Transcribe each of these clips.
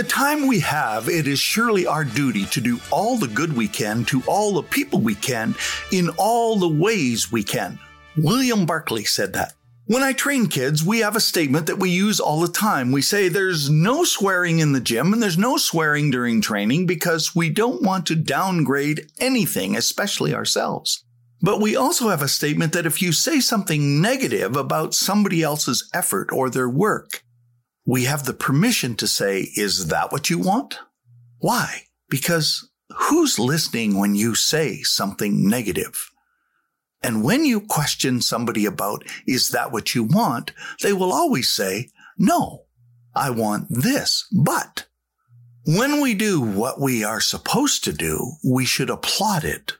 the time we have, it is surely our duty to do all the good we can to all the people we can in all the ways we can. William Barclay said that. When I train kids, we have a statement that we use all the time. We say there's no swearing in the gym and there's no swearing during training because we don't want to downgrade anything, especially ourselves. But we also have a statement that if you say something negative about somebody else's effort or their work, we have the permission to say, is that what you want? Why? Because who's listening when you say something negative? And when you question somebody about, is that what you want? They will always say, no, I want this. But when we do what we are supposed to do, we should applaud it.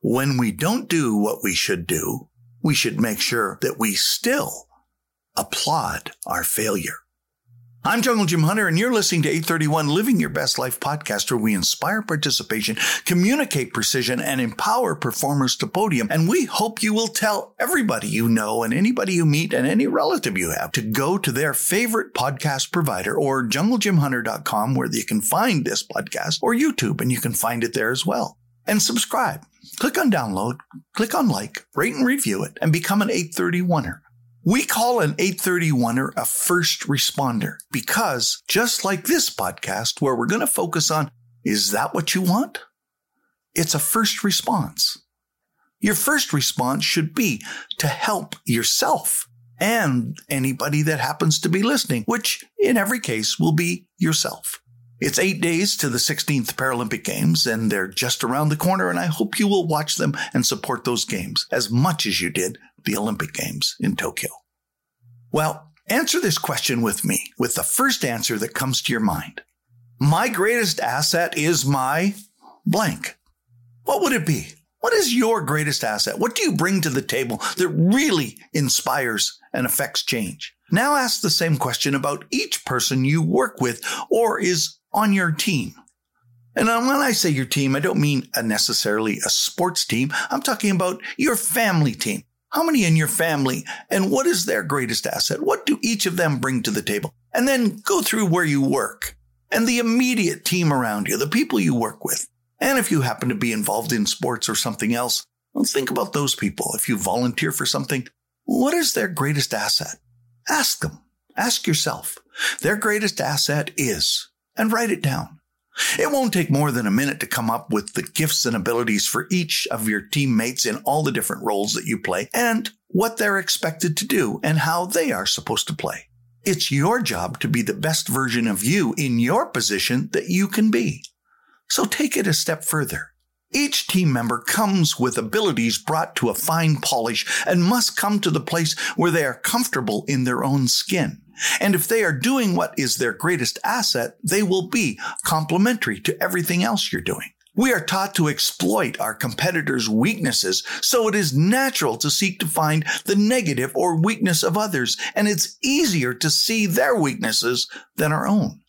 When we don't do what we should do, we should make sure that we still applaud our failure. I'm Jungle Jim Hunter, and you're listening to 831 Living Your Best Life Podcast, where we inspire participation, communicate precision, and empower performers to podium. And we hope you will tell everybody you know and anybody you meet and any relative you have to go to their favorite podcast provider or junglejimhunter.com, where you can find this podcast, or YouTube, and you can find it there as well. And subscribe. Click on download, click on like, rate and review it, and become an 831-er. We call an 831-er a first responder because just like this podcast where we're going to focus on, is that what you want? It's a first response. Your first response should be to help yourself and anybody that happens to be listening, which in every case will be yourself. It's 8 days to the 16th Paralympic Games, and they're just around the corner, and I hope you will watch them and support those games as much as you did the Olympic Games in Tokyo. Well, answer this question with me, with the first answer that comes to your mind. My greatest asset is my blank. What would it be? What is your greatest asset? What do you bring to the table that really inspires and affects change? Now ask the same question about each person you work with or is on your team. And when I say your team, I don't mean necessarily a sports team. I'm talking about your family team. How many in your family, and what is their greatest asset? What do each of them bring to the table? And then go through where you work and the immediate team around you, the people you work with. And if you happen to be involved in sports or something else, well, think about those people. If you volunteer for something, what is their greatest asset? Ask them. Ask yourself. Their greatest asset is, and write it down. It won't take more than a minute to come up with the gifts and abilities for each of your teammates in all the different roles that you play and what they're expected to do and how they are supposed to play. It's your job to be the best version of you in your position that you can be. So take it a step further. Each team member comes with abilities brought to a fine polish and must come to the place where they are comfortable in their own skin. And if they are doing what is their greatest asset, they will be complementary to everything else you're doing. We are taught to exploit our competitors' weaknesses, so it is natural to seek to find the negative or weakness of others, and it's easier to see their weaknesses than our own.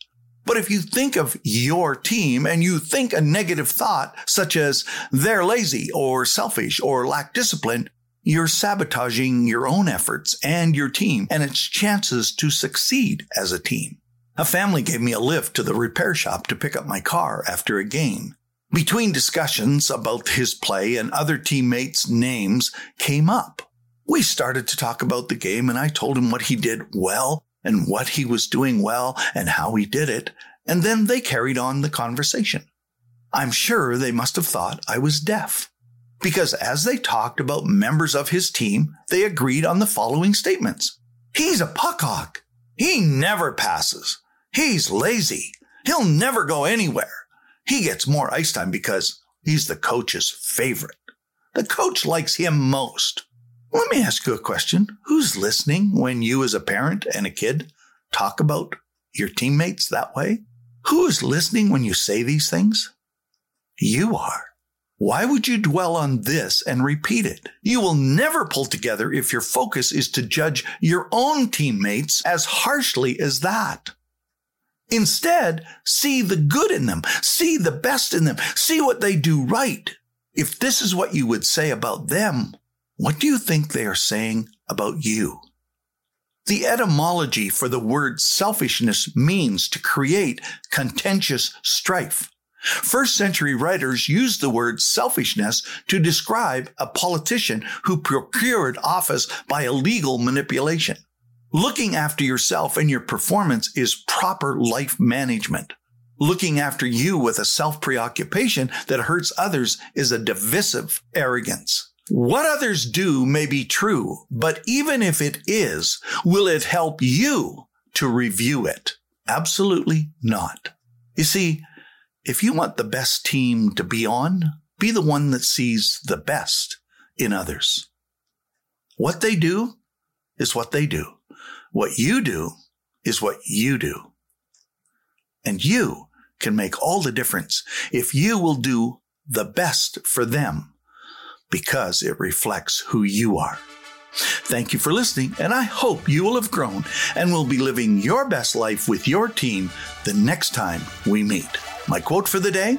But if you think of your team and you think a negative thought, such as they're lazy or selfish or lack discipline, you're sabotaging your own efforts and your team and its chances to succeed as a team. A family gave me a lift to the repair shop to pick up my car after a game. Between discussions about his play and other teammates' names came up. We started to talk about the game, and I told him what he did well and what he was doing well and how he did it, and then they carried on the conversation. I'm sure they must have thought I was deaf, because as they talked about members of his team, they agreed on the following statements. He's a puck hog. He never passes. He's lazy. He'll never go anywhere. He gets more ice time because he's the coach's favorite. The coach likes him most. Let me ask you a question. Who's listening when you as a parent and a kid talk about your teammates that way? Who is listening when you say these things? You are. Why would you dwell on this and repeat it? You will never pull together if your focus is to judge your own teammates as harshly as that. Instead, see the good in them. See the best in them. See what they do right. If this is what you would say about them, what do you think they are saying about you? The etymology for the word selfishness means to create contentious strife. First-century writers used the word selfishness to describe a politician who procured office by illegal manipulation. Looking after yourself and your performance is proper life management. Looking after you with a self-preoccupation that hurts others is a divisive arrogance. What others do may be true, but even if it is, will it help you to review it? Absolutely not. You see, if you want the best team to be on, be the one that sees the best in others. What they do is what they do. What you do is what you do. And you can make all the difference if you will do the best for them, because it reflects who you are. Thank you for listening, and I hope you will have grown and will be living your best life with your team the next time we meet. My quote for the day: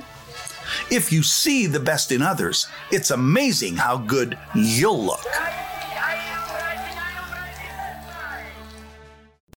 if you see the best in others, it's amazing how good you'll look.